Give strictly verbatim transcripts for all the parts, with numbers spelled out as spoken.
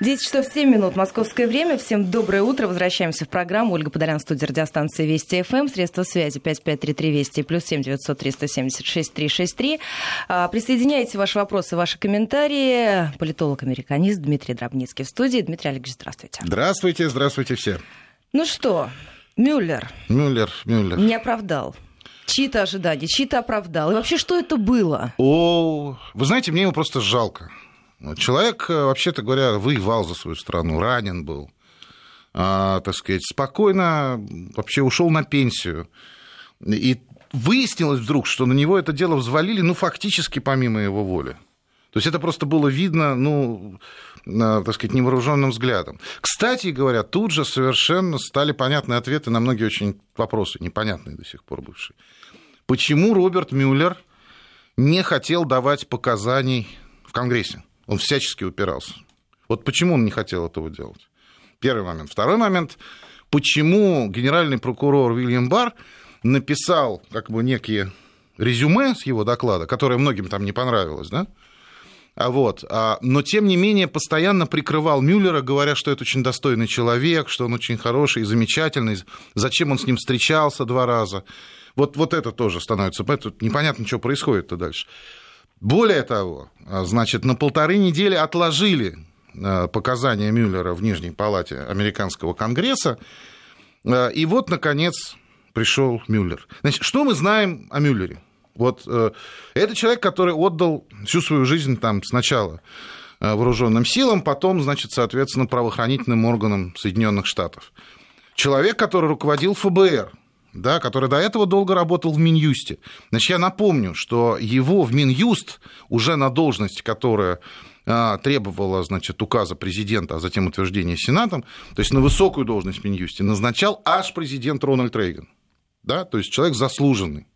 десять часов семь минут. Московское время. Всем доброе утро. Возвращаемся в программу. Ольга Подолян, студия радиостанции Вести-ФМ. Средства связи пять пять три три Вести плюс семь девятьсот триста семьдесят шесть триста шестьдесят три. Присоединяйте ваши вопросы, ваши комментарии. Политолог-американист Дмитрий Дробницкий в студии. Дмитрий Олегович, здравствуйте. Здравствуйте, здравствуйте все. Ну что, Мюллер. Мюллер, Мюллер. Не оправдал. Чьи-то ожидания, чьи-то оправдал. И вообще, что это было? О, вы знаете, мне его просто жалко. Человек, вообще-то говоря, воевал за свою страну, ранен был, а, так сказать, спокойно вообще ушел на пенсию. И выяснилось вдруг, что на него это дело взвалили, ну, фактически помимо его воли. То есть это просто было видно, ну, так сказать, невооруженным взглядом. Кстати говоря, тут же совершенно стали понятны ответы на многие очень вопросы, непонятные до сих пор бывшие. Почему Роберт Мюллер не хотел давать показаний в Конгрессе? Он всячески упирался. Вот почему он не хотел этого делать? Первый момент. Второй момент. Почему генеральный прокурор Уильям Барр написал как бы некие резюме с его доклада, которое многим там не понравилось, да? Вот. Но, тем не менее, постоянно прикрывал Мюллера, говоря, что это очень достойный человек, что он очень хороший и замечательный, зачем он с ним встречался два раза. Вот, вот это тоже становится. Поэтому непонятно, что происходит-то дальше. Более того, значит, на полторы недели отложили показания Мюллера в Нижней палате американского конгресса. И вот, наконец, пришел Мюллер. Значит, что мы знаем о Мюллере? Вот э, это человек, который отдал всю свою жизнь там, сначала э, вооруженным силам, потом, значит, соответственно, правоохранительным органам Соединенных Штатов. Человек, который руководил ФБР, да, который до этого долго работал в Минюсте. Значит, я напомню, что его в Минюст уже на должность, которая э, требовала, значит, указа президента, а затем утверждения Сенатом, то есть на высокую должность в Минюсте назначал аж президент Рональд Рейган, да, то есть человек заслуженный.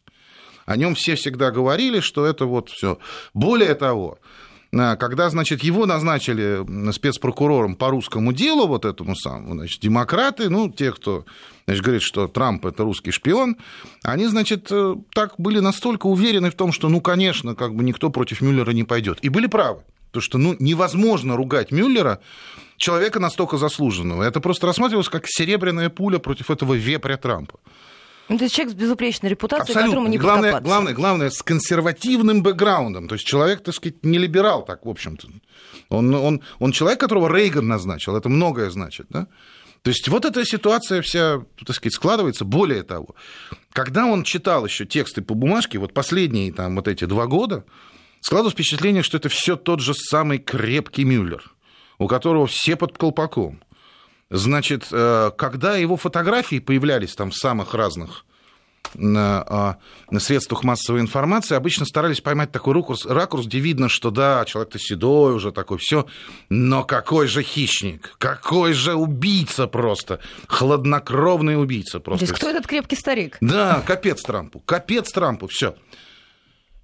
О нем все всегда говорили, что это вот все. Более того, когда, значит, его назначили спецпрокурором по русскому делу, вот этому самому, значит, демократы, ну, те, кто, значит, говорит, что Трамп – это русский шпион, они, значит, так были настолько уверены в том, что, ну, конечно, как бы никто против Мюллера не пойдет. И были правы, потому что, ну, невозможно ругать Мюллера, человека настолько заслуженного. Это просто рассматривалось как серебряная пуля против этого вепря Трампа. То есть человек с безупречной репутацией, абсолютно. Которому не главное, подкопаться. Главное, главное, с консервативным бэкграундом. То есть человек, так сказать, не либерал так, в общем-то. Он, он, он человек, которого Рейган назначил. Это многое значит, да? То есть вот эта ситуация вся, так сказать, складывается. Более того, когда он читал еще тексты по бумажке, вот последние там вот эти два года, складывалось впечатление, что это все тот же самый крепкий Мюллер, у которого все под колпаком. Значит, когда его фотографии появлялись там в самых разных средствах массовой информации, обычно старались поймать такой ракурс, ракурс, где видно, что да, человек-то седой уже такой, все, но какой же хищник, какой же убийца просто, хладнокровный убийца просто. То есть кто этот крепкий старик? Да, капец Трампу, капец Трампу, все.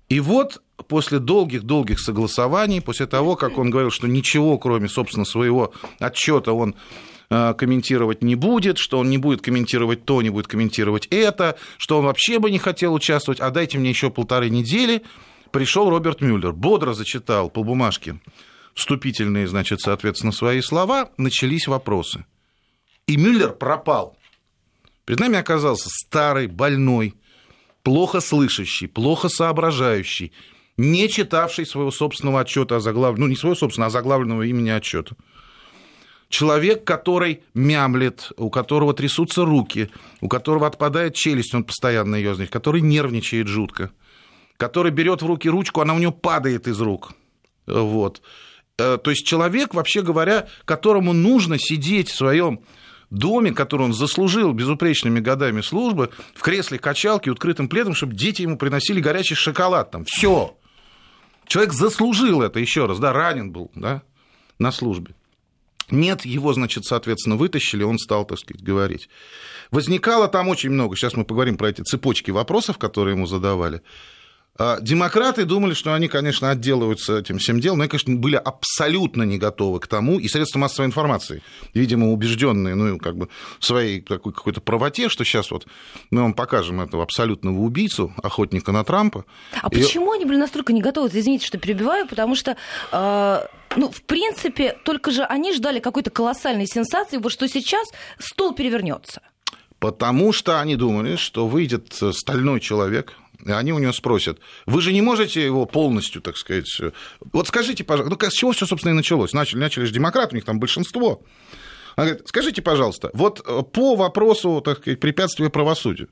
И вот после долгих-долгих согласований, после того, как он говорил, что ничего, кроме, собственно, своего отчета он комментировать не будет, что он не будет комментировать то, не будет комментировать это, что он вообще бы не хотел участвовать, а дайте мне еще полторы недели, пришел Роберт Мюллер, бодро зачитал по бумажке вступительные, значит, соответственно, свои слова, начались вопросы. И Мюллер пропал. Перед нами оказался старый, больной, плохо слышащий, плохо соображающий, не читавший своего собственного отчета, озаглав... ну, не своего собственного, а заглавленного имени отчета. Человек, который мямлет, у которого трясутся руки, у которого отпадает челюсть, он постоянно ее знает, который нервничает жутко, который берет в руки ручку, она у него падает из рук. Вот. То есть человек, вообще говоря, которому нужно сидеть в своем доме, который он заслужил безупречными годами службы, в кресле качалки, открытым пледом, чтобы дети ему приносили горячий шоколад. Там. Все. Человек заслужил это, еще раз, да, ранен был, да, на службе. Нет, его, значит, соответственно, вытащили, он стал, так сказать, говорить. Возникало там очень много, сейчас мы поговорим про эти цепочки вопросов, которые ему задавали. Демократы думали, что они, конечно, отделываются этим всем делом, но, конечно, были абсолютно не готовы к тому, и средства массовой информации, видимо, убежденные, ну, как бы в своей такой какой-то правоте, что сейчас вот мы вам покажем этого абсолютного убийцу, охотника на Трампа. А и... почему они были настолько не готовы? Извините, что перебиваю, потому что... Э... Ну, в принципе, только же они ждали какой-то колоссальной сенсации, вот что сейчас стол перевернется. Потому что они думали, что выйдет стальной человек, и они у него спросят, вы же не можете его полностью, так сказать... Вот скажите, пожалуйста, ну, с чего все, собственно, и началось? Начали, начали же демократы, у них там большинство. Она говорит, скажите, пожалуйста, вот по вопросу, так сказать, препятствия правосудию,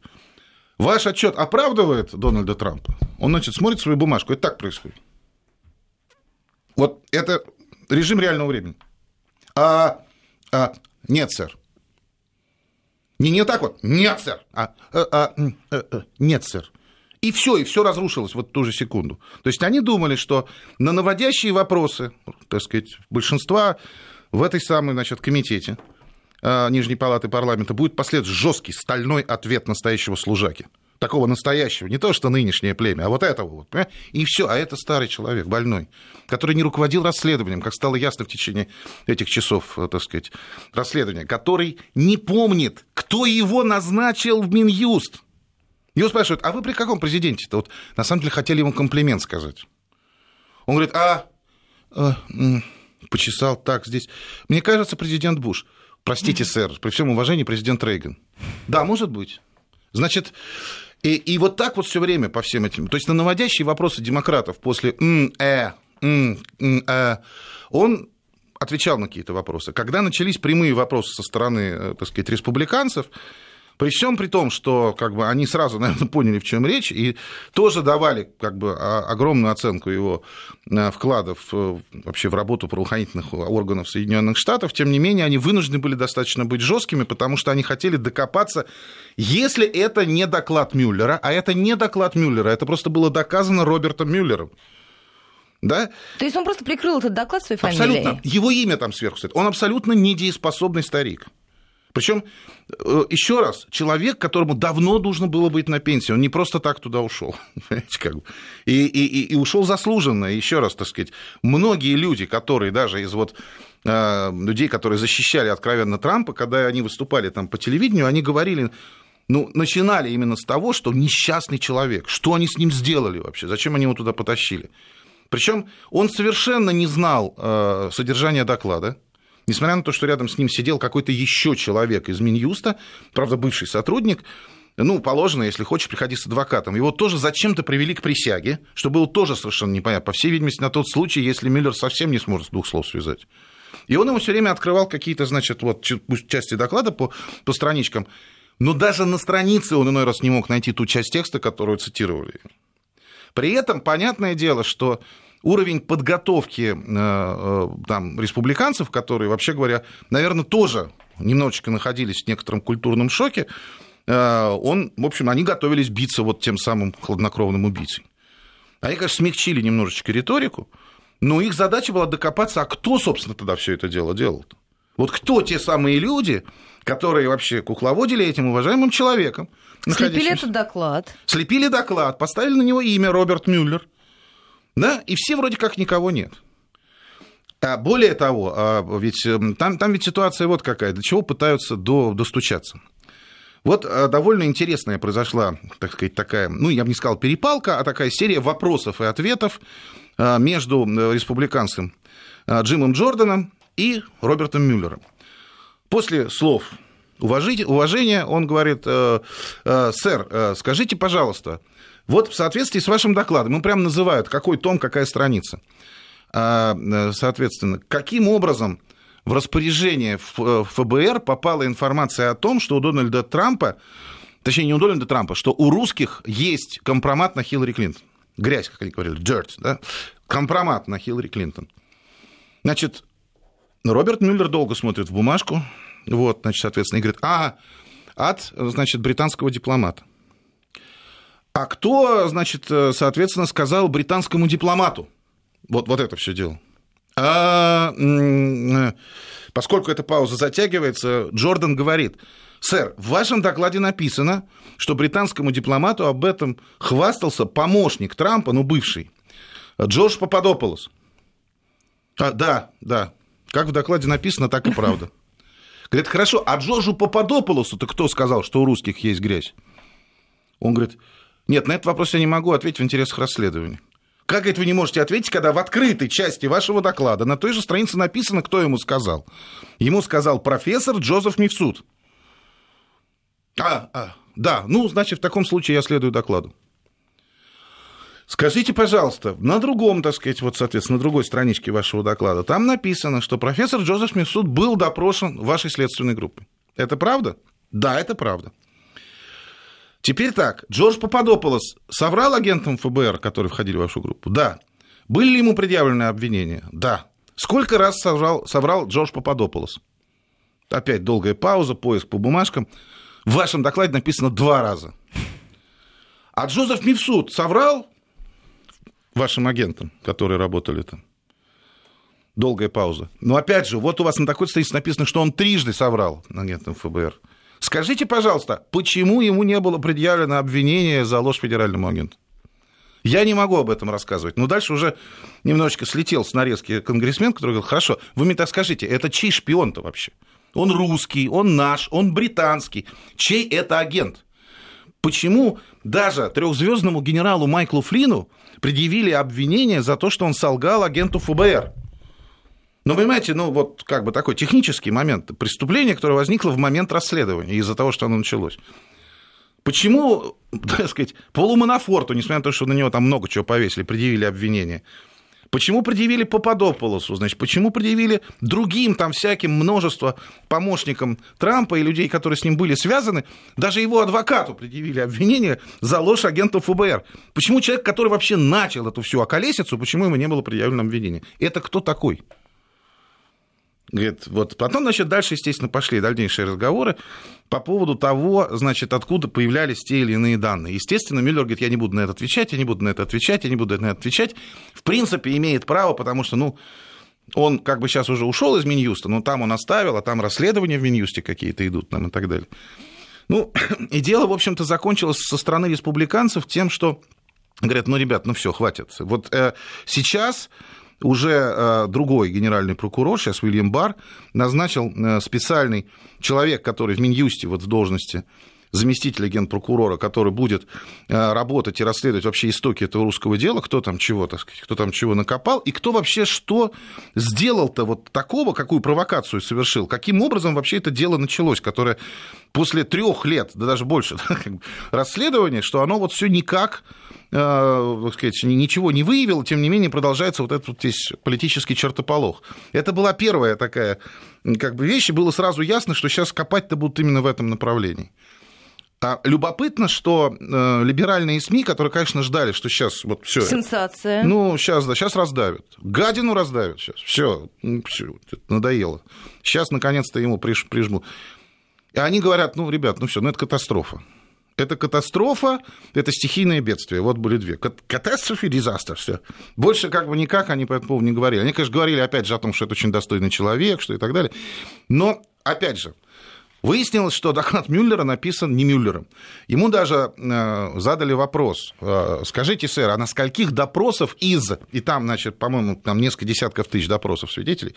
ваш отчет оправдывает Дональда Трампа? Он, значит, смотрит свою бумажку, это так происходит. Вот это режим реального времени. А, а, нет, сэр. Не, не так вот. Нет, сэр. А, а, а, а, нет, сэр. И все, и все разрушилось вот в ту же секунду. То есть они думали, что на наводящие вопросы, так сказать, большинства в этой самой, значит, комитете Нижней палаты парламента будет последовать жесткий стальной ответ настоящего служаки. Такого настоящего, не то что нынешнее племя, а вот этого вот, понимаете? И все, а это старый человек, больной, который не руководил расследованием, как стало ясно в течение этих часов, так сказать, расследования, который не помнит, кто его назначил в Минюст. Его спрашивают, а вы при каком президенте-то? Вот, на самом деле хотели ему комплимент сказать. Он говорит, а... а почесал так здесь. Мне кажется, президент Буш. Простите, сэр, при всем уважении, президент Рейган. Да, может быть. Значит... И, и вот так вот все время по всем этим. То есть на наводящие вопросы демократов после «м-э», «м-э», он отвечал на какие-то вопросы. Когда начались прямые вопросы со стороны, так сказать, республиканцев, при всем при том, что как бы, они сразу, наверное, поняли, в чем речь, и тоже давали как бы, огромную оценку его вкладов вообще в работу правоохранительных органов Соединенных Штатов, тем не менее, они вынуждены были достаточно быть жесткими, потому что они хотели докопаться, если это не доклад Мюллера, а это не доклад Мюллера, это просто было доказано Робертом Мюллером. Да? То есть он просто прикрыл этот доклад своей фамилией? Абсолютно. Его имя там сверху стоит. Он абсолютно недееспособный старик. Причем, еще раз, человек, которому давно нужно было быть на пенсии, он не просто так туда ушел, понимаете, как бы, и, и, и ушел заслуженно, еще раз, так сказать, многие люди, которые даже из вот людей, которые защищали откровенно Трампа, когда они выступали там по телевидению, они говорили, ну, начинали именно с того, что несчастный человек, что они с ним сделали вообще, зачем они его туда потащили. Причем он совершенно не знал содержания доклада. Несмотря на то, что рядом с ним сидел какой-то еще человек из Минюста, правда, бывший сотрудник, ну, положено, если хочешь, приходи с адвокатом. Его тоже зачем-то привели к присяге, что было тоже совершенно непонятно, по всей видимости, на тот случай, если Мюллер совсем не сможет двух слов связать. И он ему все время открывал какие-то, значит, вот, части доклада по, по страничкам, но даже на странице он иной раз не мог найти ту часть текста, которую цитировали. При этом, понятное дело, что... Уровень подготовки там, республиканцев, которые, вообще говоря, наверное, тоже немножечко находились в некотором культурном шоке, он, в общем, они готовились биться вот тем самым хладнокровным убийцей. Они, конечно, смягчили немножечко риторику, но их задача была докопаться, а кто, собственно, тогда все это дело делал-то? Вот кто те самые люди, которые вообще кукловодили этим уважаемым человеком? Слепили этот доклад. Слепили доклад, поставили на него имя Роберт Мюллер. Да, и все вроде как никого нет. А более того, а ведь, там, там ведь ситуация вот какая, до чего пытаются до, достучаться. Вот довольно интересная произошла, так сказать, такая, ну, я бы не сказал перепалка, а такая серия вопросов и ответов между республиканцем Джимом Джорданом и Робертом Мюллером. После слов уважения он говорит, сэр, скажите, пожалуйста, вот в соответствии с вашим докладом, он прям называет, какой том, какая страница. Соответственно, каким образом в распоряжение ФБР попала информация о том, что у Дональда Трампа, точнее, не у Дональда Трампа, что у русских есть компромат на Хиллари Клинтон. Грязь, как они говорили, dirt, да? Компромат на Хиллари Клинтон. Значит, Роберт Мюллер долго смотрит в бумажку, вот, значит, соответственно, и говорит, а, от, значит, британского дипломата. А кто, значит, соответственно, сказал британскому дипломату? Вот, вот это все дело. А, поскольку эта пауза затягивается, Джордан говорит, сэр, в вашем докладе написано, что британскому дипломату об этом хвастался помощник Трампа, ну, бывший, Джордж Пападопулос. А, да, да, как в докладе написано, так и правда. Говорит, хорошо, а Джорджу Пападопулосу-то кто сказал, что у русских есть грязь? Он говорит... Нет, на этот вопрос я не могу ответить в интересах расследования. Как, говорит, вы не можете ответить, когда в открытой части вашего доклада на той же странице написано, кто ему сказал? Ему сказал профессор Джозеф Мифсуд. А, а, да, ну, значит, в таком случае я следую докладу. Скажите, пожалуйста, на другом, так сказать, вот, соответственно, на другой страничке вашего доклада, там написано, что профессор Джозеф Мифсуд был допрошен вашей следственной группой. Это правда? Да, это правда. Теперь так, Джордж Пападопулос соврал агентам ФБР, которые входили в вашу группу? Да. Были ли ему предъявлены обвинения? Да. Сколько раз соврал, соврал Джордж Пападопулос? Опять долгая пауза, поиск по бумажкам. В вашем докладе написано два раза. А Джозеф Мифсуд соврал вашим агентам, которые работали там? Долгая пауза. Но опять же, вот у вас на такой странице написано, что он трижды соврал агентам ФБР. Скажите, пожалуйста, почему ему не было предъявлено обвинение за ложь федеральному агенту? Я не могу об этом рассказывать. Но дальше уже немножечко слетел с нарезки конгрессмен, который говорил, хорошо, вы мне так скажите, это чей шпион-то вообще? Он русский, он наш, он британский. Чей это агент? Почему даже трехзвездному генералу Майклу Флинну предъявили обвинение за то, что он солгал агенту ФБР? Ну, понимаете, ну, вот как бы такой технический момент преступления, которое возникло в момент расследования из-за того, что оно началось. Почему, так сказать, Полу Манафорту, несмотря на то, что на него там много чего повесили, предъявили обвинения? Почему предъявили Пападопулосу? Значит, почему предъявили другим там всяким множество помощникам Трампа и людей, которые с ним были связаны? Даже его адвокату предъявили обвинения за ложь агентов ФБР. Почему человек, который вообще начал эту всю околесицу, почему ему не было предъявлено обвинение? Это кто такой? Говорит, вот. Потом, значит, дальше, естественно, пошли дальнейшие разговоры по поводу того, значит, откуда появлялись те или иные данные. Естественно, Мюллер говорит, я не буду на это отвечать, я не буду на это отвечать, я не буду на это отвечать. В принципе, имеет право, потому что, ну, он как бы сейчас уже ушел из Минюста, но там он оставил, а там расследования в Минюсте какие-то идут там и так далее. Ну, и дело, в общем-то, закончилось со стороны республиканцев тем, что говорят, ну, ребят, ну, все, хватит. Вот э, сейчас... Уже другой генеральный прокурор, сейчас Уильям Барр, назначил специальный человек, который в Минюсте, вот в должности заместителя генпрокурора, который будет работать и расследовать вообще истоки этого русского дела, кто там чего, так сказать, кто там чего накопал, и кто вообще что сделал-то вот такого, какую провокацию совершил, каким образом вообще это дело началось, которое после трех лет, да даже больше, расследования, что оно вот все никак... так сказать, ничего не выявил, тем не менее продолжается вот этот вот весь политический чертополох. Это была первая такая как бы вещь, и было сразу ясно, что сейчас копать-то будут именно в этом направлении. А любопытно, что э, либеральные СМИ, которые, конечно, ждали, что сейчас вот все. Сенсация. Это, ну, сейчас, да, сейчас раздавят. Гадину раздавят сейчас. Все, надоело. Сейчас, наконец-то, ему приж, прижмут. И они говорят, ну, ребят, ну все, ну это катастрофа. Это катастрофа, это стихийное бедствие. Вот были две. Катастрофа и дизастер. Все. Больше как бы никак они по этому поводу не говорили. Они, конечно, говорили, опять же, о том, что это очень достойный человек, что и так далее. Но, опять же, выяснилось, что доклад Мюллера написан не Мюллером. Ему даже э, задали вопрос. Э, скажите, сэр, а на скольких допросов из... И там, значит, по-моему, там несколько десятков тысяч допросов свидетелей.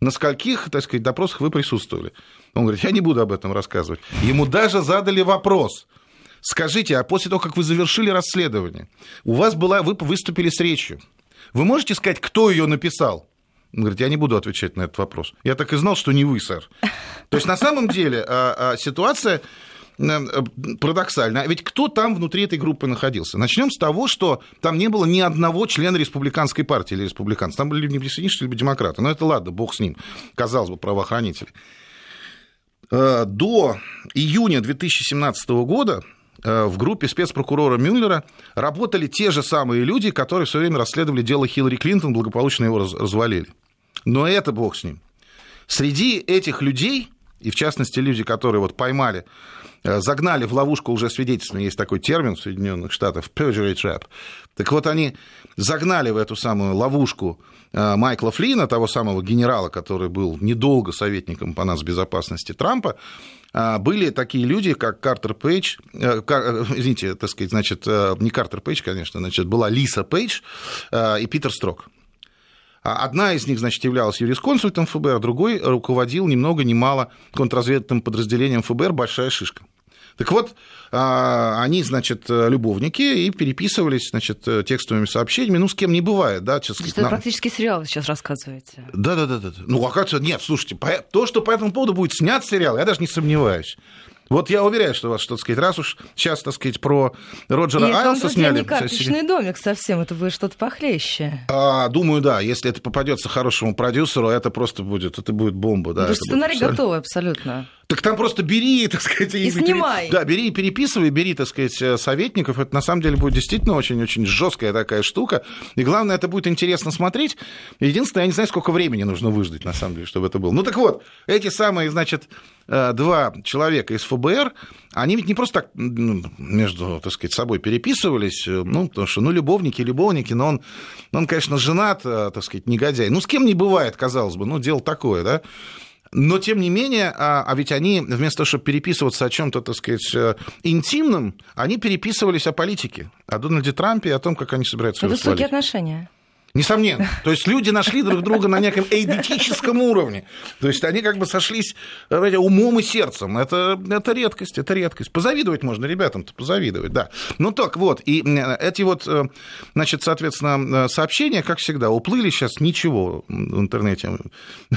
На скольких, так сказать, допросах вы присутствовали? Он говорит, я не буду об этом рассказывать. Ему даже задали вопрос. Скажите, а после того, как вы завершили расследование, у вас была, вы выступили с речью, вы можете сказать, кто ее написал? Он говорит, я не буду отвечать на этот вопрос. Я так и знал, что не вы, сэр. То есть на самом деле ситуация парадоксальна. Ведь кто там внутри этой группы находился? Начнем с того, что там не было ни одного члена республиканской партии или республиканцев. Там были либо неприсоединившиеся, либо демократы. Но это ладно, бог с ним, казалось бы, правоохранители. До июня две тысячи семнадцатого года в группе спецпрокурора Мюллера работали те же самые люди, которые все время расследовали дело Хиллари Клинтон, благополучно его развалили. Но это бог с ним. Среди этих людей, и в частности люди, которые вот поймали, загнали в ловушку уже свидетельствами, есть такой термин в Соединенных Штатах, perjury trap, так вот они загнали в эту самую ловушку Майкла Флина, того самого генерала, который был недолго советником по нацбезопасности Трампа, были такие люди, как Картер Пейдж, извините, так сказать, значит, не Картер Пейдж, конечно, значит, была Лиза Пейдж и Питер Строк. Одна из них, значит, являлась юрисконсультом ФБР, другой руководил ни много ни мало контрразведывательным подразделением ФБР «Большая шишка». Так вот, они, значит, любовники и переписывались, значит, текстовыми сообщениями. Ну, с кем не бывает, да. Сейчас, что нам... практически сериал сейчас рассказываете. Да-да-да. Ну, оказывается, нет, слушайте, то, что по этому поводу будет снят сериал, я даже не сомневаюсь. Вот я уверяю, что у вас что-то сказать. Раз уж сейчас, так сказать, про Роджера Айрса сняли... Это не карточный домик совсем, это будет что-то похлеще. А, думаю, да. Если это попадется хорошему продюсеру, это просто будет, это будет бомба. Да, потому что сценарий готовый абсолютно. Так там просто бери, так сказать... И, и снимай. Пере... Да, бери и переписывай, бери, так сказать, советников. Это, на самом деле, будет действительно очень-очень жесткая такая штука. И главное, это будет интересно смотреть. Единственное, я не знаю, сколько времени нужно выждать, на самом деле, чтобы это было. Ну, так вот, эти самые, значит, два человека из ФБР, они ведь не просто так между, так сказать, собой переписывались, ну, потому что, ну, любовники, любовники, но он, он, конечно, женат, так сказать, негодяй. Ну, с кем не бывает, казалось бы, ну, дело такое, да. Но, тем не менее, а ведь они, вместо того, чтобы переписываться о чем-то, так сказать, интимном, они переписывались о политике, о Дональде Трампе и о том, как они собираются его свалить. Высокие отношения. Несомненно. То есть люди нашли друг друга на неком эйдетическом уровне. То есть они как бы сошлись умом и сердцем. Это, это редкость, это редкость. Позавидовать можно ребятам-то, позавидовать, да. Ну так вот, и эти вот, значит, соответственно, сообщения, как всегда, уплыли сейчас, ничего в интернете,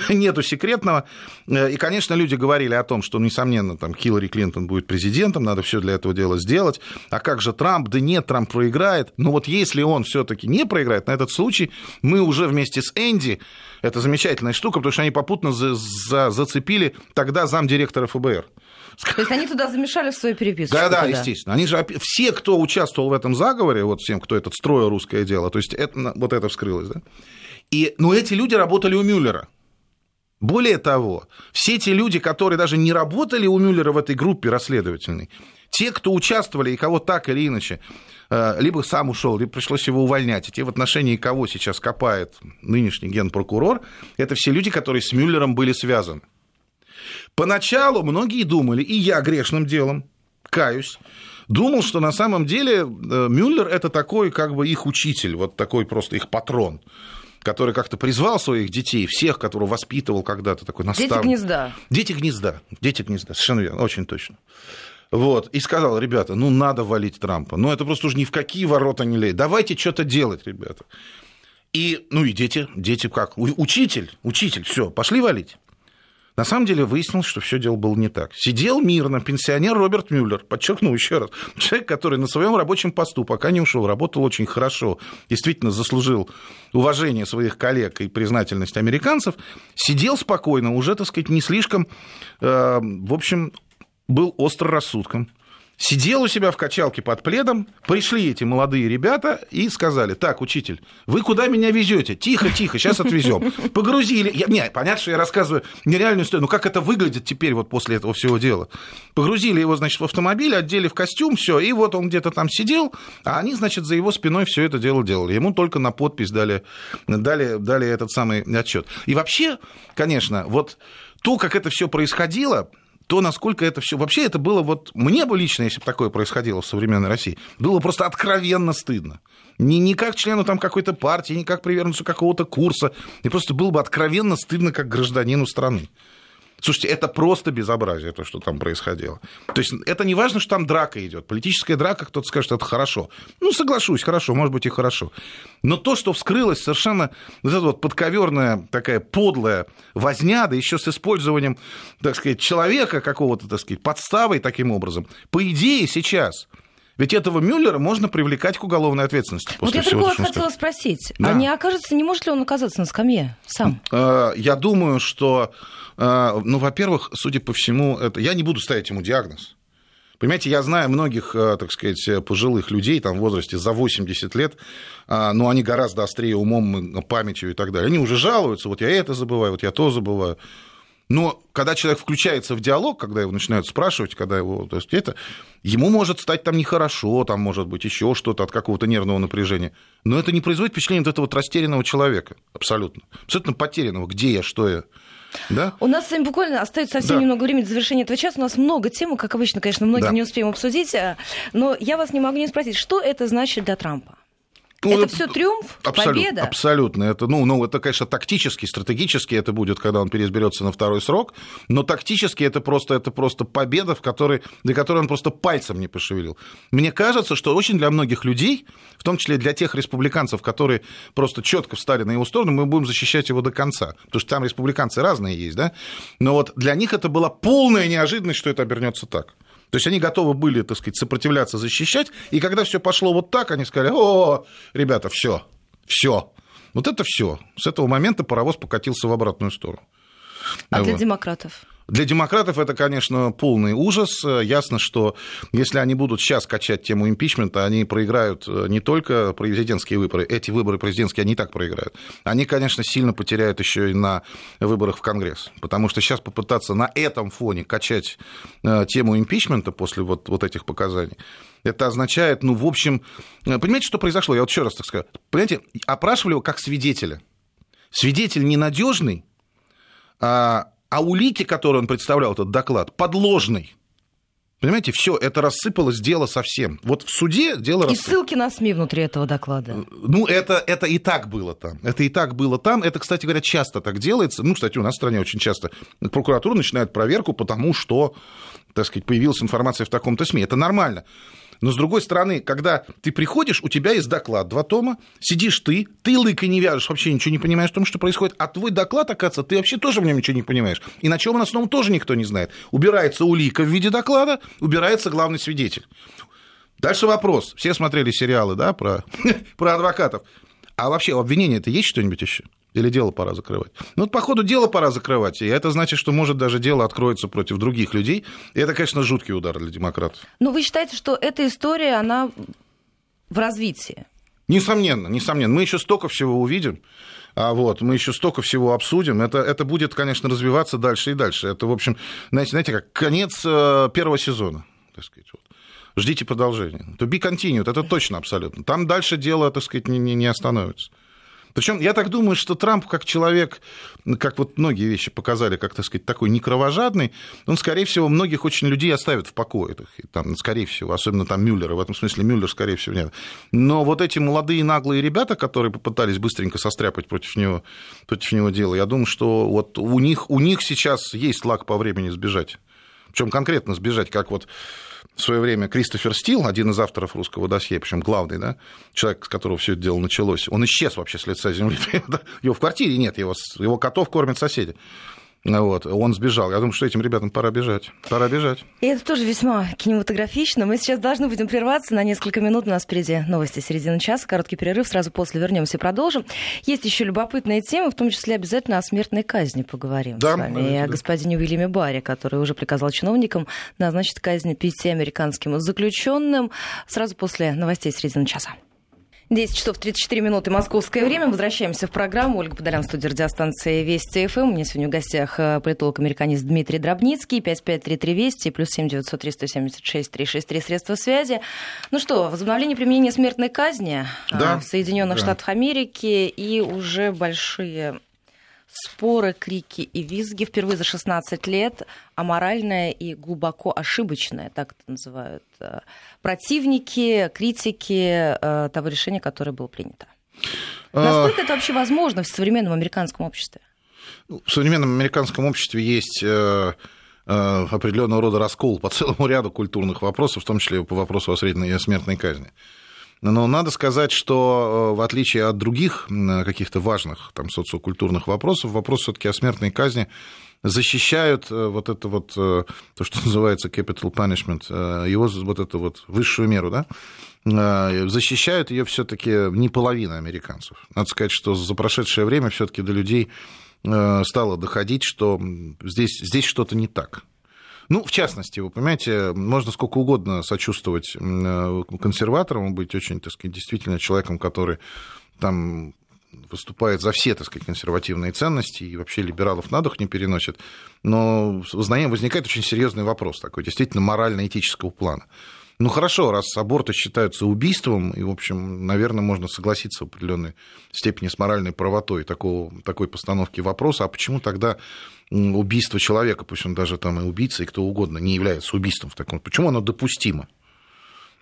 нету секретного. И, конечно, люди говорили о том, что, несомненно, там, Хиллари Клинтон будет президентом, надо все для этого дела сделать. А как же Трамп? Да нет, Трамп проиграет. Но вот если он все-таки не проиграет, на этот случай мы уже вместе с Энди, это замечательная штука, потому что они попутно за, за, зацепили тогда замдиректора ФБР. То есть они туда замешали в свою переписку? Да-да, естественно. Они же, все, кто участвовал в этом заговоре, вот всем, кто этот строил русское дело, то есть это, вот это вскрылось, да? И, но эти люди работали у Мюллера. Более того, все те люди, которые даже не работали у Мюллера в этой группе расследовательной, те, кто участвовали и кого так или иначе, либо сам ушел, либо пришлось его увольнять, и те, в отношении кого сейчас копает нынешний генпрокурор, это все люди, которые с Мюллером были связаны. Поначалу многие думали, и я грешным делом, каюсь, думал, что на самом деле Мюллер – это такой как бы их учитель, вот такой просто их патрон, который как-то призвал своих детей, всех, которых воспитывал когда-то, такой наставник. Дети гнезда. Дети гнезда, дети гнезда, совершенно верно, очень точно. Вот, и сказал, ребята, ну, надо валить Трампа. Ну, это просто уж ни в какие ворота не лезет. Давайте что-то делать, ребята. И, ну, и дети, дети как? Учитель, учитель, все, пошли валить. На самом деле выяснилось, что все дело было не так. Сидел мирно пенсионер Роберт Мюллер, подчеркну еще раз, человек, который на своем рабочем посту, пока не ушел, работал очень хорошо, действительно заслужил уважение своих коллег и признательность американцев, сидел спокойно, уже, так сказать, не слишком, э, в общем... был остро рассудком, сидел у себя в качалке под пледом, пришли эти молодые ребята и сказали, так, учитель, вы куда меня везете? Тихо, тихо, сейчас отвезем. Погрузили, я, не, понятно, что я рассказываю нереальную историю, но как это выглядит теперь вот после этого всего дела? Погрузили его, значит, в автомобиль, одели в костюм, все, и вот он где-то там сидел, а они, значит, за его спиной все это дело делали. Ему только на подпись дали, дали, дали этот самый отчет. И вообще, конечно, вот то, как это все происходило, то, насколько это все... Вообще, это было вот... Мне бы лично, если бы такое происходило в современной России, было просто откровенно стыдно. Не, не как члену там какой-то партии, не как приверженцу какого-то курса. Мне просто было бы откровенно стыдно как гражданину страны. Слушайте, это просто безобразие, то, что там происходило. То есть это не важно, что там драка идет. Политическая драка, кто-то скажет, это хорошо. Ну, соглашусь, хорошо, может быть, и хорошо. Но то, что вскрылось, совершенно вот эта вот подковерная такая подлая возня, да еще с использованием, так сказать, человека какого-то, так сказать, подставой таким образом, по идее сейчас... Ведь этого Мюллера можно привлекать к уголовной ответственности. Вот я только вас хотела спросить, да. А не окажется, не может ли он оказаться на скамье сам? Я думаю, что, ну, во-первых, судя по всему, это... я не буду ставить ему диагноз. Понимаете, я знаю многих, так сказать, пожилых людей там, в возрасте за восемьдесят лет, но они гораздо острее умом, памятью и так далее. Они уже жалуются, вот я это забываю, вот я то забываю. Но когда человек включается в диалог, когда его начинают спрашивать, когда его, то есть это, ему может стать там нехорошо, там может быть еще что-то от какого-то нервного напряжения. Но это не производит впечатление вот этого вот растерянного человека абсолютно. Абсолютно потерянного. Где я, что я? Да? У нас с вами буквально остается совсем да. немного времени до завершения этого часа. У нас много тем, как обычно, конечно, многие да. не успеем обсудить. Но я вас не могу не спросить, что это значит для Трампа? Это все триумф, абсолютно, победа? Абсолютно. Это, ну, ну, это, конечно, тактически, стратегически это будет, когда он переизберется на второй срок, но тактически это просто, это просто победа, в которой, для которой он просто пальцем не пошевелил. Мне кажется, что очень для многих людей, в том числе для тех республиканцев, которые просто четко встали на его сторону, мы будем защищать его до конца, потому что там республиканцы разные есть, да? Но вот для них это была полная неожиданность, что это обернется так. То есть они готовы были, так сказать, сопротивляться, защищать, и когда все пошло вот так, они сказали: о, ребята, все, все, вот это все. С этого момента паровоз покатился в обратную сторону. А вот. Для демократов? Для демократов это, конечно, полный ужас. Ясно, что если они будут сейчас качать тему импичмента, они проиграют не только президентские выборы. Эти выборы президентские они и так проиграют. Они, конечно, сильно потеряют еще и на выборах в Конгресс. Потому что сейчас попытаться на этом фоне качать тему импичмента после вот, вот этих показаний, это означает, ну, в общем... Понимаете, что произошло? Я вот еще раз так скажу. Понимаете, опрашивали его как свидетеля. Свидетель ненадежный, а... А улики, которые он представлял, этот доклад, подложный. Понимаете, все это рассыпалось дело совсем. Вот в суде дело рассыпалось. И ссылки на СМИ внутри этого доклада. Ну, это, это и так было там. Это и так было там. Это, кстати говоря, часто так делается. Ну, кстати, у нас в стране очень часто прокуратура начинает проверку, потому что, так сказать, появилась информация в таком-то СМИ. Это нормально. Но, с другой стороны, когда ты приходишь, у тебя есть доклад, два тома, сидишь ты, ты лыкой не вяжешь, вообще ничего не понимаешь в том, что происходит, а твой доклад, оказывается, ты вообще тоже в нем ничего не понимаешь. И на чем он основном тоже никто не знает. Убирается улика в виде доклада, убирается главный свидетель. Дальше вопрос. Все смотрели сериалы, да, про, про адвокатов. А вообще у обвинения-то есть что-нибудь еще? Или дело пора закрывать? Ну, вот, походу, дело пора закрывать, и это значит, что, может, даже дело откроется против других людей, и это, конечно, жуткий удар для демократов. Но вы считаете, что эта история, она в развитии? Несомненно, несомненно. Мы еще столько всего увидим, а вот, мы еще столько всего обсудим. Это, это будет, конечно, развиваться дальше и дальше. Это, в общем, знаете, знаете как конец первого сезона, так сказать, вот. Ждите продолжения. To be continued, это точно абсолютно. Там дальше дело, так сказать, не, не остановится. Причем я так думаю, что Трамп как человек, как вот многие вещи показали, как, так сказать, такой некровожадный, он, скорее всего, многих очень людей оставит в покое, там, скорее всего, особенно там Мюллера, в этом смысле Мюллер, скорее всего, нет. Но вот эти молодые наглые ребята, которые попытались быстренько состряпать против него, против него дело, я думаю, что вот у них, у них сейчас есть лаг по времени сбежать. Причем конкретно сбежать, как вот в свое время Кристофер Стил, один из авторов «Русского досье», причем главный, да, человек, с которого все это дело началось, он исчез вообще с лица земли. Его в квартире нет, его, его котов кормят соседи. Вот, он сбежал. Я думаю, что этим ребятам пора бежать. Пора бежать. И это тоже весьма кинематографично. Мы сейчас должны будем прерваться на несколько минут. У нас впереди новости середины часа. Короткий перерыв. Сразу после вернемся и продолжим. Есть еще любопытные темы, в том числе обязательно о смертной казни поговорим да, с вами. Наверное, и о да. господине Уильяме Барре, который уже приказал чиновникам назначить казнь пяти американским заключенным. Сразу после новостей середины часа. десять часов тридцать четыре минуты московское время. Возвращаемся в программу. Ольга Подолян, студия радиостанции Вести-ФМ. У меня сегодня в гостях политолог-американист Дмитрий Дробницкий. пять пять три три Вести, плюс семь девятьсот триста семьдесят шесть триста шестьдесят три средства связи. Ну что, возобновление применения смертной казни да. в Соединенных да. Штатах Америки и уже большие... споры, крики и визги впервые за шестнадцать лет, аморальное и глубоко ошибочное, так это называют противники, критики того решения, которое было принято. Насколько это вообще возможно в современном американском обществе? В современном американском обществе есть определенного рода раскол по целому ряду культурных вопросов, в том числе по вопросу о смертной казни. Но надо сказать, что в отличие от других каких-то важных там, социокультурных вопросов, вопрос все-таки о смертной казни защищают вот это вот, то, что называется capital punishment, его вот эту вот высшую меру, да? Защищают ее все-таки не половина американцев. Надо сказать, что за прошедшее время все-таки до людей стало доходить, что здесь, здесь что-то не так. Ну, в частности, вы понимаете, можно сколько угодно сочувствовать консерваторам, быть очень, так сказать, действительно человеком, который там выступает за все, так сказать, консервативные ценности и вообще либералов на дух не переносит, но возникает очень серьезный вопрос такой, действительно, морально-этического плана. Ну хорошо, раз аборты считаются убийством, и, в общем, наверное, можно согласиться в определенной степени с моральной правотой такого, такой постановки вопроса, а почему тогда убийство человека, пусть он даже там и убийца, и кто угодно, не является убийством в таком? Почему оно допустимо?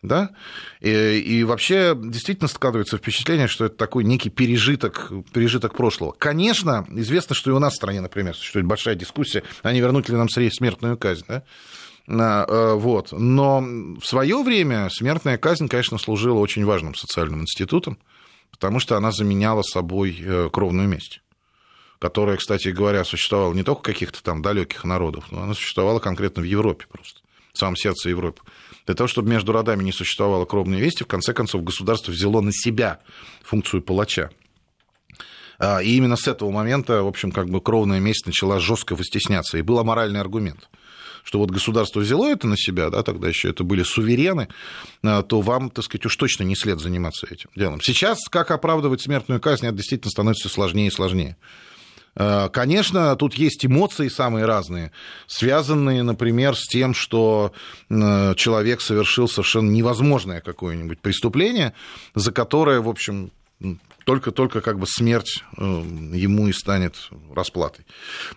да, и, и вообще действительно складывается впечатление, что это такой некий пережиток, пережиток прошлого. Конечно, известно, что и у нас в стране, например, существует большая дискуссия, а не вернуть ли нам смертную казнь, да? Вот. Но в свое время смертная казнь, конечно, служила очень важным социальным институтом, потому что она заменяла собой кровную месть, которая, кстати говоря, существовала не только в каких-то там далеких народах, но она существовала конкретно в Европе просто, в самом сердце Европы. Для того, чтобы между родами не существовало кровной мести, в конце концов, государство взяло на себя функцию палача. И именно с этого момента, в общем, как бы кровная месть начала жестко выстесняться, и был аморальный аргумент, что вот государство взяло это на себя, да, тогда еще это были суверены, то вам, так сказать, уж точно не след заниматься этим делом. Сейчас как оправдывать смертную казнь, это действительно становится сложнее и сложнее. Конечно, тут есть эмоции самые разные, связанные, например, с тем, что человек совершил совершенно невозможное какое-нибудь преступление, за которое, в общем, только-только как бы смерть ему и станет расплатой.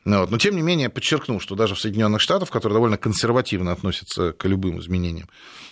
Вот. Но, тем не менее, подчеркну, что даже в Соединенных Штатах, которые довольно консервативно относятся к любым изменениям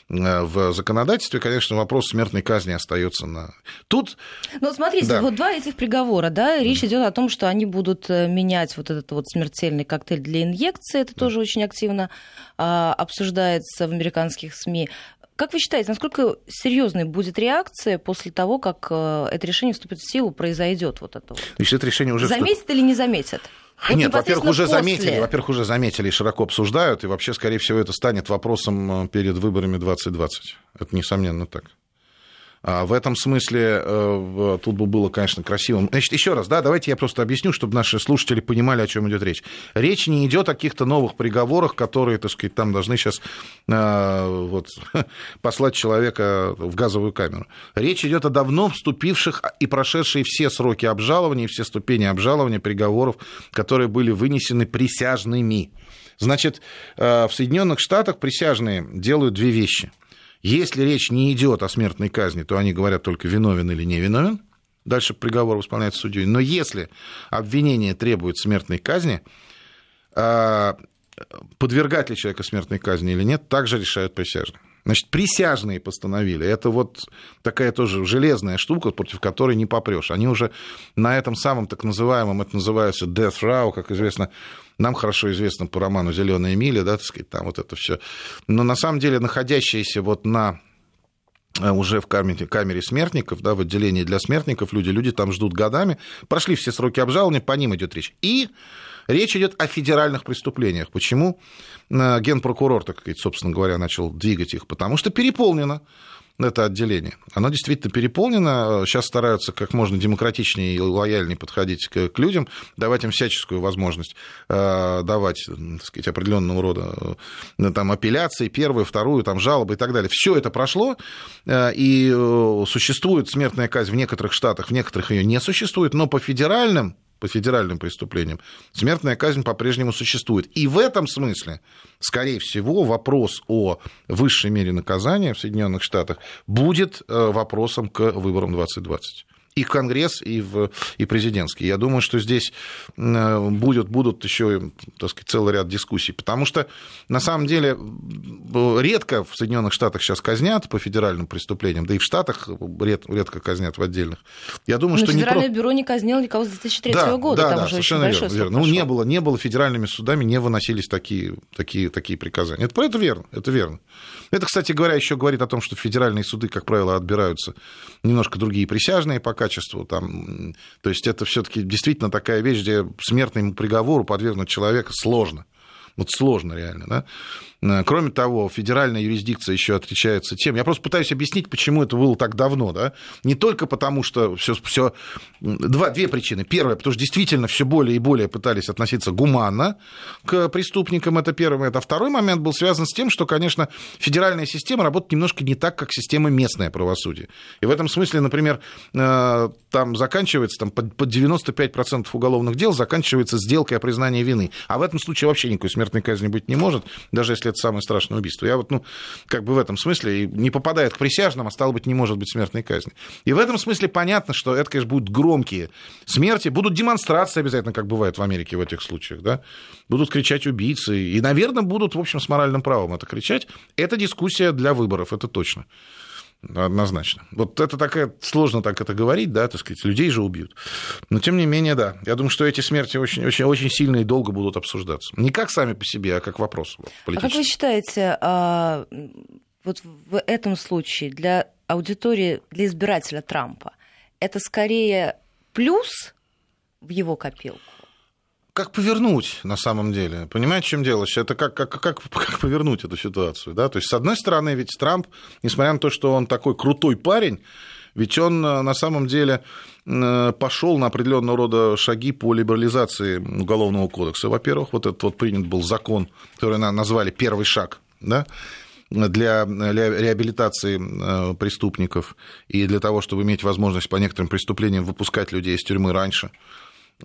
в законодательстве, конечно, вопрос смертной казни остается на... Тут... Ну, смотрите, да. Вот два этих приговора, да, речь да. идет о том, что они будут менять вот этот вот смертельный коктейль для инъекции, это да. тоже очень активно обсуждается в американских СМИ. Как вы считаете, насколько серьезной будет реакция после того, как это решение вступит в силу, произойдет вот это вот? Значит, это решение уже заметят вступ... или не заметят? Вот нет, во-первых, уже после... заметили, во-первых, уже заметили и широко обсуждают, и вообще, скорее всего, это станет вопросом перед выборами двадцать двадцать. Это несомненно так. А в этом смысле тут бы было, конечно, красивым. Значит, еще раз, да, давайте я просто объясню, чтобы наши слушатели понимали, о чем идет речь. Речь не идет о каких-то новых приговорах, которые, так сказать, там должны сейчас вот, послать человека в газовую камеру. Речь идет о давно вступивших и прошедших все сроки обжалования, все ступени обжалования приговоров, которые были вынесены присяжными. Значит, в Соединенных Штатах присяжные делают две вещи. Если речь не идет о смертной казни, то они говорят только виновен или невиновен. Дальше приговор восполняется судьей. Но если обвинение требует смертной казни, подвергать ли человека смертной казни или нет, также решают присяжные. Значит, присяжные постановили. Это вот такая тоже железная штука, против которой не попрешь. Они уже на этом самом так называемом, это называется death row, как известно, нам хорошо известно по роману «Зеленая миля», да, так сказать, там вот это все. Но на самом деле находящиеся вот на уже в камере, камере смертников, да, в отделении для смертников люди, люди там ждут годами, прошли все сроки обжалования, по ним идет речь. И речь идет о федеральных преступлениях. Почему генпрокурор, так сказать, собственно говоря, начал двигать их? Потому что переполнено это отделение. Оно действительно переполнено. Сейчас стараются как можно демократичнее и лояльнее подходить к людям, давать им всяческую возможность, давать, так сказать, определенного рода там, апелляции, первую, вторую, там, жалобы и так далее. Все это прошло, и существует смертная казнь в некоторых штатах, в некоторых ее не существует, но по федеральным по федеральным преступлениям, смертная казнь по-прежнему существует. И в этом смысле, скорее всего, вопрос о высшей мере наказания в Соединенных Штатах будет вопросом к выборам двадцать двадцать. И в Конгресс, и в и президентский. Я думаю, что здесь будет, будут еще, так сказать, целый ряд дискуссий, потому что, на самом деле, редко в Соединенных Штатах сейчас казнят по федеральным преступлениям, да и в Штатах редко казнят в отдельных. Я думаю, но что Федеральное не бюро не казнило никого с две тысячи третьего да, года, да, там да, уже очень большой срок прошло. Ну, не было, не было, федеральными судами не выносились такие, такие, такие приказания. Это, это верно, это верно. Это, кстати говоря, еще говорит о том, что федеральные суды, как правило, отбираются немножко другие присяжные пока, качеству. Там, то есть это все-таки действительно такая вещь, где смертному приговору подвергнуть человека сложно. Вот сложно реально. Да? Кроме того, федеральная юрисдикция еще отличается тем. Я просто пытаюсь объяснить, почему это было так давно. Да? Не только потому, что все, все... Два, две причины. Первая, потому что действительно все более и более пытались относиться гуманно к преступникам. Это первый. А второй момент был связан с тем, что, конечно, федеральная система работает немножко не так, как система местное правосудие. И в этом смысле, например, там заканчивается там, под девяносто пять процентов уголовных дел заканчивается сделкой о признании вины. А в этом случае вообще никакой смерти смертной казни быть не может, даже если это самое страшное убийство. Я вот, ну, как бы в этом смысле не попадает к присяжным, а стало быть, не может быть смертной казни. И в этом смысле понятно, что это, конечно, будут громкие смерти, будут демонстрации обязательно, как бывает в Америке в этих случаях, да, будут кричать убийцы, и, наверное, будут, в общем, с моральным правом это кричать. Это дискуссия для выборов, это точно. Однозначно. Вот это такая, сложно так это говорить, да, так сказать, людей же убьют. Но, тем не менее, да, я думаю, что эти смерти очень, очень, очень сильно и долго будут обсуждаться. Не как сами по себе, а как вопрос политический. А как вы считаете, а, вот в этом случае для аудитории, для избирателя Трампа, это скорее плюс в его копилку? Как повернуть на самом деле? Понимаете, в чем дело? Это как, как, как, как повернуть эту ситуацию? Да? То есть, с одной стороны, ведь Трамп, несмотря на то, что он такой крутой парень, ведь он на самом деле пошел на определенного рода шаги по либерализации Уголовного кодекса. Во-первых, вот этот вот принят был закон, который назвали «Первый шаг», да? Для реабилитации преступников и для того, чтобы иметь возможность по некоторым преступлениям выпускать людей из тюрьмы раньше.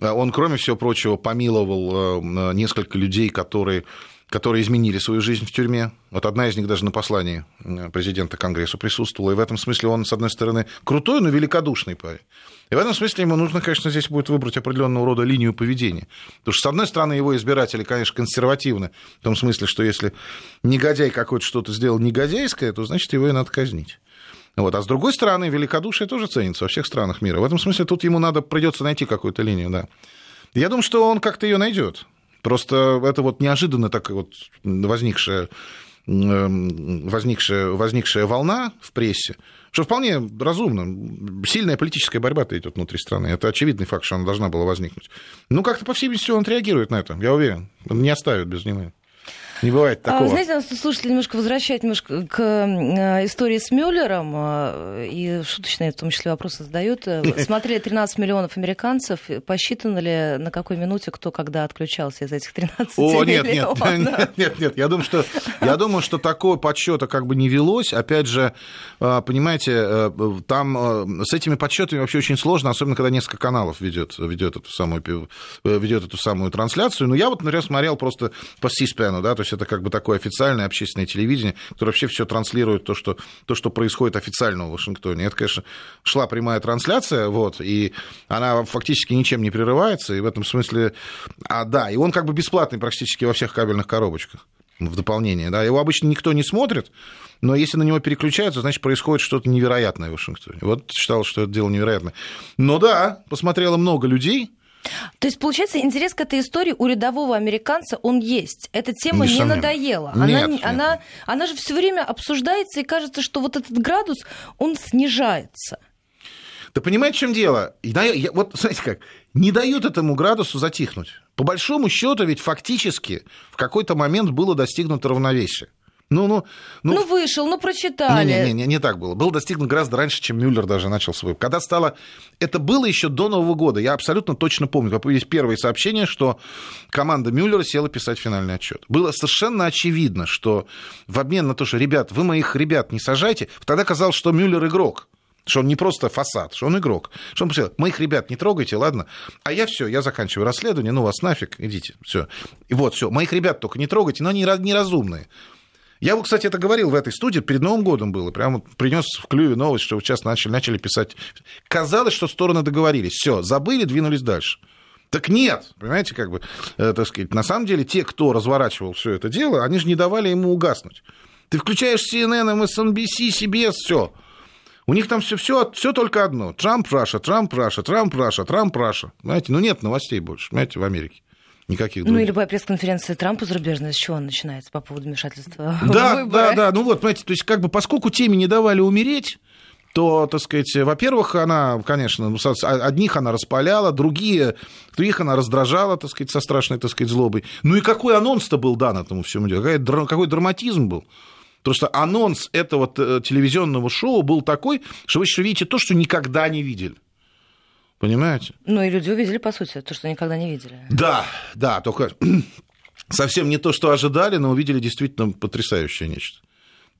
Он, кроме всего прочего, помиловал несколько людей, которые, которые изменили свою жизнь в тюрьме. Вот одна из них даже на послании президента Конгрессу присутствовала. И в этом смысле он, с одной стороны, крутой, но великодушный парень. И в этом смысле ему нужно, конечно, здесь будет выбрать определенного рода линию поведения. Потому что, с одной стороны, его избиратели, конечно, консервативны. В том смысле, что если негодяй какой-то что-то сделал негодяйское, то, значит, его и надо казнить. Вот. А с другой стороны, великодушие тоже ценится во всех странах мира. В этом смысле тут ему надо, придется найти какую-то линию, да. Я думаю, что он как-то ее найдет. Просто это вот неожиданно так вот возникшая, возникшая, возникшая волна в прессе, что вполне разумно. Сильная политическая борьба-то идет внутри страны. Это очевидный факт, что она должна была возникнуть. Ну, как-то, по всей видимости, он отреагирует на это, я уверен. Не оставит без внимания. Не бывает такого. А, знаете, нас слушатели немножко возвращают немножко к истории с Мюллером, и шуточные, в том числе, вопросы задают. Смотрели тринадцать миллионов американцев, посчитано ли, на какой минуте кто когда отключался из этих тринадцати О, нет, миллионов? О, нет, нет, нет, нет. Я думаю, что, я думаю, что такого подсчета как бы не велось. Опять же, понимаете, там с этими подсчетами вообще очень сложно, особенно когда несколько каналов ведет, ведет, эту, самую, ведет эту самую трансляцию. Но я вот, например, смотрел просто по Си Спен, да, то есть это как бы такое официальное общественное телевидение, которое вообще все транслирует, то что, то, что происходит официально в Вашингтоне. Это, конечно, шла прямая трансляция, вот, и она фактически ничем не прерывается, и в этом смысле... А, да, и он как бы бесплатный практически во всех кабельных коробочках, в дополнение, да. Его обычно никто не смотрит, но если на него переключаются, значит, происходит что-то невероятное в Вашингтоне. Вот считал, что это дело невероятное. Но да, посмотрело много людей. То есть, получается, интерес к этой истории у рядового американца, он есть. Эта тема не, не надоела. Нет, она, нет. Она, она же все время обсуждается, и кажется, что вот этот градус, он снижается. Да понимаете, в чем дело? Я, вот, знаете как, не дают этому градусу затихнуть. По большому счету, ведь фактически в какой-то момент было достигнуто равновесие. Ну, ну, ну... ну вышел, ну прочитали. Не, не, не, не так было. Был достигнут гораздо раньше, чем Мюллер даже начал свой. Когда стало... Это было еще до Нового года. Я абсолютно точно помню. Есть первые сообщения, что команда Мюллера села писать финальный отчет. Было совершенно очевидно, что в обмен на то, что, ребят, вы моих ребят не сажайте, тогда казалось, что Мюллер игрок. Что он не просто фасад, что он игрок. Что он посмотрел, моих ребят не трогайте, ладно. А я все, я заканчиваю расследование, ну вас нафиг, идите, все. И вот, все, моих ребят только не трогайте, но они неразумные. Я, кстати, это говорил в этой студии, перед Новым годом было, прямо принес в клюве новость, что сейчас начали, начали писать. Казалось, что стороны договорились, все, забыли, двинулись дальше. Так нет, понимаете, как бы, э, так сказать, на самом деле те, кто разворачивал все это дело, они же не давали ему угаснуть. Ты включаешь Си Эн Эн, Эм Эс Эн Би Си, Си Би Эс, все. У них там все, все, все только одно. Трамп, Раша, Трамп, Раша, Трамп, Раша, Трамп, Раша. Понимаете, ну нет новостей больше, понимаете, в Америке. Никаких других. Ну и любая пресс-конференция Трампа зарубежная, с чего она начинается по поводу вмешательства в выборы? Да, да, ну вот, понимаете, то есть как бы поскольку теме не давали умереть, то, так сказать, во-первых, она, конечно, одних она распаляла, другие, других она раздражала, так сказать, со страшной, так сказать, злобой. Ну и какой анонс-то был дан этому всему делу, какой драматизм был. Потому что анонс этого телевизионного шоу был такой, что вы еще видите то, что никогда не видели. Понимаете? Ну и люди увидели, по сути, то, что никогда не видели. Да, да, только совсем не то, что ожидали, но увидели действительно потрясающее нечто.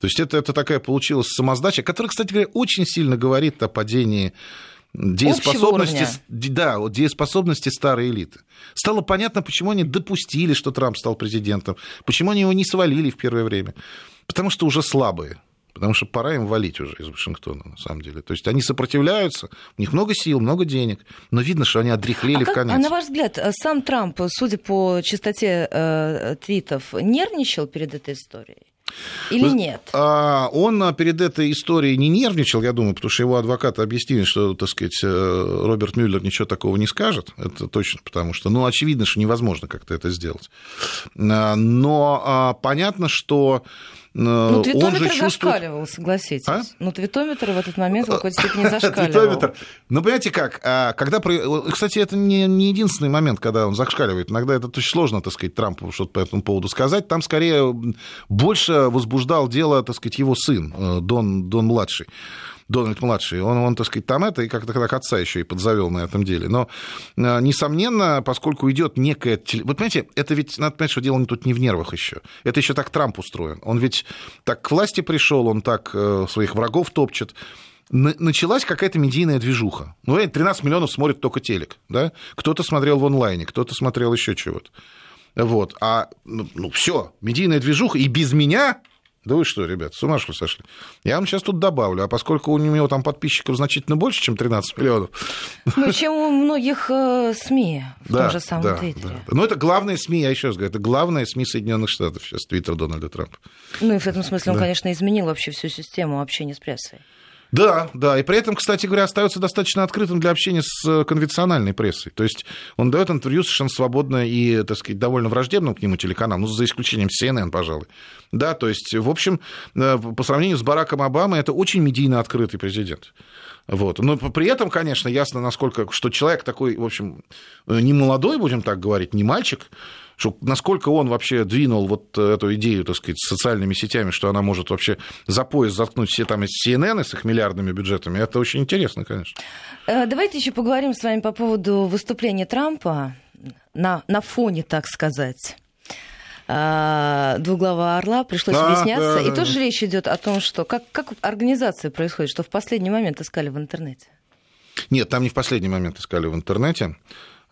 То есть это, это такая получилась самоздача, которая, кстати говоря, очень сильно говорит о падении Дееспособности, да, дееспособности старой элиты. Стало понятно, почему они допустили, что Трамп стал президентом, почему они его не свалили в первое время. Потому что уже слабые, потому что пора им валить уже из Вашингтона, на самом деле. То есть они сопротивляются, у них много сил, много денег, но видно, что они одряхлели а в конец. А на ваш взгляд, сам Трамп, судя по частоте э, твитов, нервничал перед этой историей? Или нет? Он перед этой историей не нервничал, я думаю, потому что его адвокаты объяснили, что, так сказать, Роберт Мюллер ничего такого не скажет, это точно, потому что, ну, очевидно, что невозможно как-то это сделать. Но понятно, что... Ну, твитометр зашкаливал, чувствует... согласитесь. А? Ну, твитометр в этот момент в какой-то степени зашкаливал. Твитометр. Ну, понимаете как, когда... Кстати, это не, не единственный момент, когда он зашкаливает. Иногда это очень сложно, так сказать, Трампу что-то по этому поводу сказать. Там, скорее, больше возбуждал дело, так сказать, его сын, Дон, Дон младший. Дональд-младший, он, он, так сказать, там это, и как-то так отца еще и подзавел на этом деле. Но, несомненно, поскольку идет некая... Вот, понимаете, это ведь, надо понимать, что дело тут не в нервах еще. Это еще так Трамп устроен. Он ведь так к власти пришел, он так своих врагов топчет. Началась какая-то медийная движуха. Ну, тринадцать миллионов смотрят только телек, да? Кто-то смотрел в онлайне, кто-то смотрел еще чего-то. Вот, а, ну, все, медийная движуха, и без меня... Да вы что, ребята, с ума что сошли? Я вам сейчас тут добавлю, а поскольку у него там подписчиков значительно больше, чем тринадцать миллионов... Ну, чем у многих СМИ в да, том же самом да, Твиттере. Да, да. Но это главные СМИ, я еще раз говорю, это главные СМИ Соединенных Штатов сейчас, Твиттер Дональда Трампа. Ну, и в этом смысле он, да. конечно, изменил вообще всю систему общения с прессой. Да, да, и при этом, кстати говоря, остается достаточно открытым для общения с конвенциональной прессой. То есть он дает интервью совершенно свободно и, так сказать, довольно враждебным к нему телеканалам, ну, за исключением си эн эн, пожалуй. Да, то есть, в общем, по сравнению с Бараком Обамой, это очень медийно открытый президент. Вот. Но при этом, конечно, ясно, насколько, что человек такой, в общем, не молодой, будем так говорить, не мальчик, что насколько он вообще двинул вот эту идею, так сказать, с социальными сетями, что она может вообще за пояс заткнуть все там си эн эн с их миллиардными бюджетами, это очень интересно, конечно. Давайте еще поговорим с вами по поводу выступления Трампа на, на фоне, так сказать, двуглавого орла, пришлось да, объясняться. Да, да, и тоже да. речь идет о том, что как, как организация происходит, что в последний момент искали в интернете. Нет, там не в последний момент искали в интернете.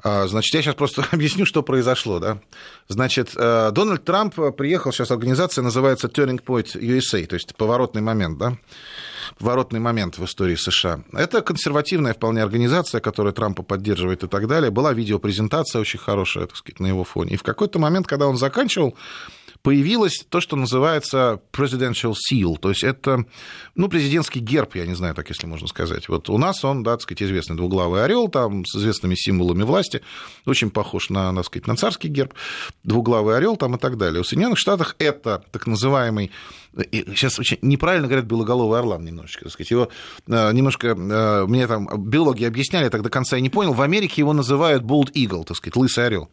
Значит, я сейчас просто объясню, что произошло, да. Значит, Дональд Трамп приехал, сейчас организация называется Turning Point ю эс эй, то есть поворотный момент, да, поворотный момент в истории США. Это консервативная вполне организация, которая Трампа поддерживает и так далее. Была видеопрезентация очень хорошая, так сказать, на его фоне. И в какой-то момент, когда он заканчивал, появилось то, что называется presidential seal, то есть это, ну, президентский герб, я не знаю, так если можно сказать. Вот у нас он, да, так сказать, известный двуглавый орел, там с известными символами власти, очень похож на, так сказать, на царский герб, двуглавый орел там и так далее. У Соединенных Штатов это так называемый, сейчас очень неправильно говорят белоголовый орлан немножечко, так сказать, его немножко, мне там биологи объясняли, я так до конца и не понял, в Америке его называют bald eagle, так сказать, лысый орел.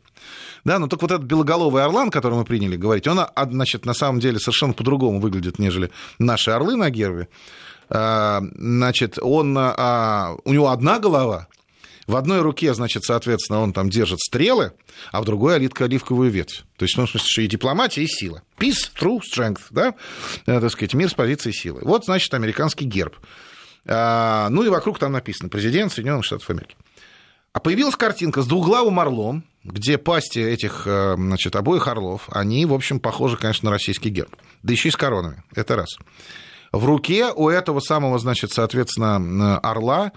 Да, но только вот этот белоголовый орлан, который мы приняли говорить, он, значит, на самом деле совершенно по-другому выглядит, нежели наши орлы на гербе. Значит, он, у него одна голова, в одной руке, значит, соответственно, он там держит стрелы, а в другой оливковую ветвь. То есть, ну, в смысле, что и дипломатия, и сила. Peace, true, strength, да, так сказать, мир с позиции силы. Вот, значит, американский герб. Ну, и вокруг там написано «Президент Соединенных Штатов Америки». А появилась картинка с двуглавым орлом, где пасти этих, значит, обоих орлов, они, в общем, похожи, конечно, на российский герб. Да еще и с коронами. Это раз. В руке у этого самого, значит, соответственно, орла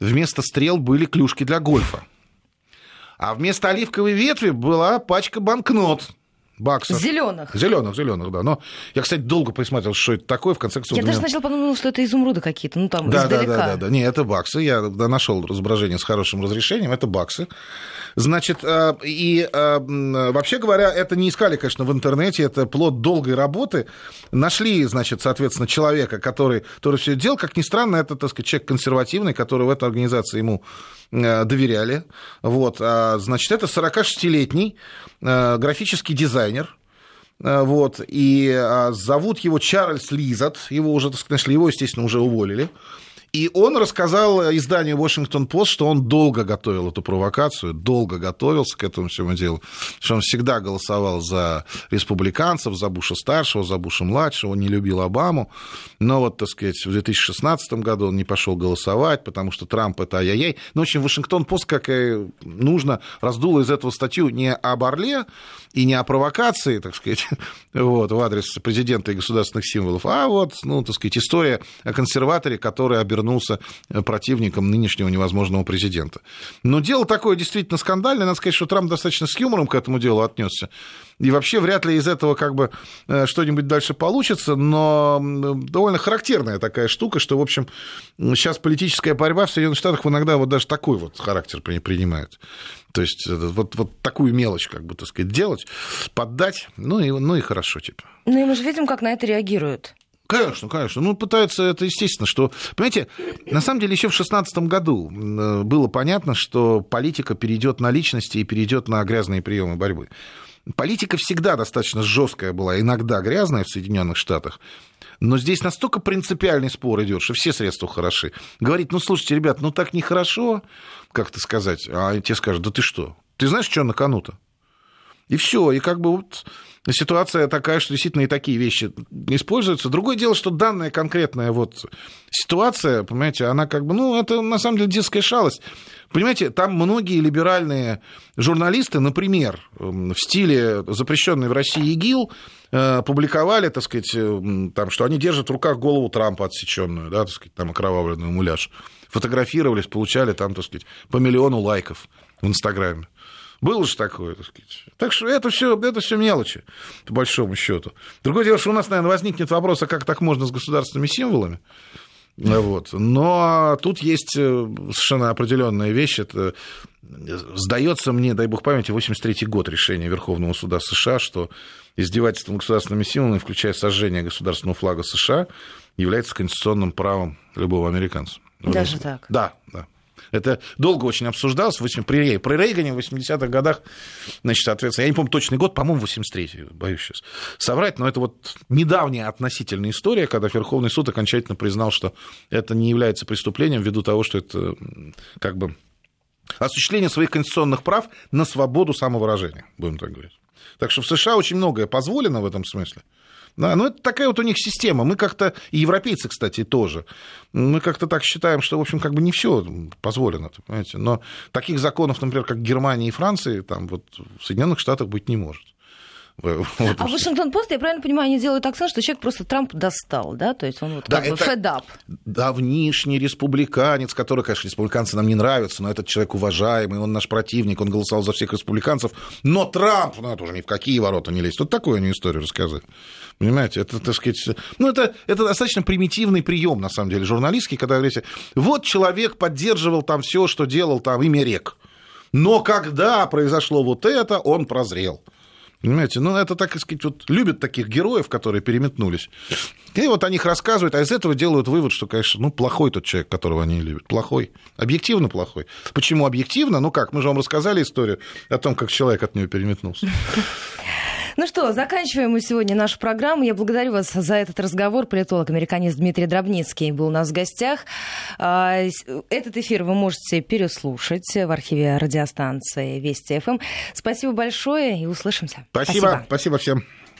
вместо стрел были клюшки для гольфа. А вместо оливковой ветви была пачка банкнот. Баксов. Зеленых. Зеленых, зеленых, да. Но я, кстати, долго присматривал, что это такое. В конце концов, я меня... даже сначала подумал, что это изумруды какие-то, ну там да, издалека. Да, да, да, да. Не, это баксы. Я нашел изображение с хорошим разрешением. Это баксы. Значит, и вообще говоря, это не искали, конечно, в интернете. Это плод долгой работы. Нашли, значит, соответственно, человека, который, который все это делал. Как ни странно, это, так сказать, человек консервативный, который в этой организации ему доверяли. Вот. Значит, это сорокашестилетний графический дизайн. Вот, и зовут его Чарльз Лизот, его уже, так сказать, нашли, его, естественно, уже уволили. И он рассказал изданию Вашингтон Пост, что он долго готовил эту провокацию, долго готовился к этому всему делу, что он всегда голосовал за республиканцев, за Буша-старшего, за Буша-младшего, он не любил Обаму. Но вот, так сказать, в две тысячи шестнадцатом году он не пошел голосовать, потому что Трамп — это ай-яй-яй. Ну, в общем, Вашингтон Пост, как и нужно, раздуло из этого статью не об Орле и не о провокации, так сказать, вот, в адрес президента и государственных символов, а вот, ну, так сказать, история о консерваторе, который обернулся противником нынешнего невозможного президента. Но дело такое действительно скандальное. Надо сказать, что Трамп достаточно с юмором к этому делу отнесся. И вообще вряд ли из этого как бы что-нибудь дальше получится, но довольно характерная такая штука, что, в общем, сейчас политическая борьба в Соединенных Штатах иногда вот даже такой вот характер принимает. То есть вот, вот такую мелочь, как бы, так сказать, делать, поддать, ну и, ну и хорошо, типа. Ну и мы же видим, как на это реагируют. Конечно, конечно. Ну, пытаются, это естественно, что... Понимаете, на самом деле еще в шестнадцатом году было понятно, что политика перейдет на личности и перейдет на грязные приемы борьбы. Политика всегда достаточно жесткая была, иногда грязная в Соединенных Штатах. Но здесь настолько принципиальный спор идет, что все средства хороши. Говорить, ну, слушайте, ребят, ну, так нехорошо, как-то сказать. А те скажут, да ты что? Ты знаешь, что на кону-то? И все, и как бы вот ситуация такая, что действительно и такие вещи используются. Другое дело, что данная конкретная вот ситуация, понимаете, она как бы, ну, это на самом деле детская шалость. Понимаете, там многие либеральные журналисты, например, в стиле запрещенный в России ИГИЛ, публиковали, так сказать, там, что они держат в руках голову Трампа отсеченную, да, так сказать, там окровавленную муляж. Фотографировались, получали там, так сказать, по миллиону лайков в Инстаграме. Было же такое, так сказать. Так что это все это все мелочи, по большому счету. Другое дело, что у нас, наверное, возникнет вопрос, а как так можно с государственными символами? Вот. Но тут есть совершенно определенная вещь. Это, сдается мне, дай бог памяти, восемьдесят третий год решения Верховного суда США, что издевательством государственными символами, включая сожжение государственного флага США, является конституционным правом любого американца. Даже вот. Так? Да, да. Это долго очень обсуждалось при Рейгане в восьмидесятых годах, значит, соответственно, я не помню точный год, по-моему, восемьдесят третий, боюсь сейчас соврать, но это вот недавняя относительная история, когда Верховный суд окончательно признал, что это не является преступлением ввиду того, что это как бы осуществление своих конституционных прав на свободу самовыражения, будем так говорить. Так что в США очень многое позволено в этом смысле. Да, ну, это такая вот у них система. Мы как-то, и европейцы, кстати, тоже, мы как-то так считаем, что, в общем, как бы не все позволено, понимаете. Но таких законов, например, как Германия и Франция, там вот в Соединенных Штатах быть не может. Вот, а в Вашингтон-Пост, я правильно понимаю, они делают акцент, что человек просто Трампа достал, да? То есть он вот да, как бы fed up. Давнишний республиканец, который, конечно, республиканцы нам не нравятся, но этот человек уважаемый, он наш противник, он голосовал за всех республиканцев, но Трамп, ну, это уже ни в какие ворота не лезет. Вот такую они историю рассказали. Понимаете, это, так сказать, ну, это, это достаточно примитивный прием, на самом деле, журналистский, когда говорите, вот человек поддерживал там все, что делал там имя рек, но когда произошло вот это, он прозрел. Понимаете, ну, это, так сказать, вот любят таких героев, которые переметнулись. И вот о них рассказывают, а из этого делают вывод, что, конечно, ну, плохой тот человек, которого они любят. Плохой. Объективно плохой. Почему объективно? Ну как, мы же вам рассказали историю о том, как человек от нее переметнулся. Ну что, заканчиваем мы сегодня нашу программу. Я благодарю вас за этот разговор. Политолог-американист Дмитрий Дробницкий был у нас в гостях. Этот эфир вы можете переслушать в архиве радиостанции Вести-ФМ. Спасибо большое и услышимся. Спасибо. Спасибо, спасибо всем.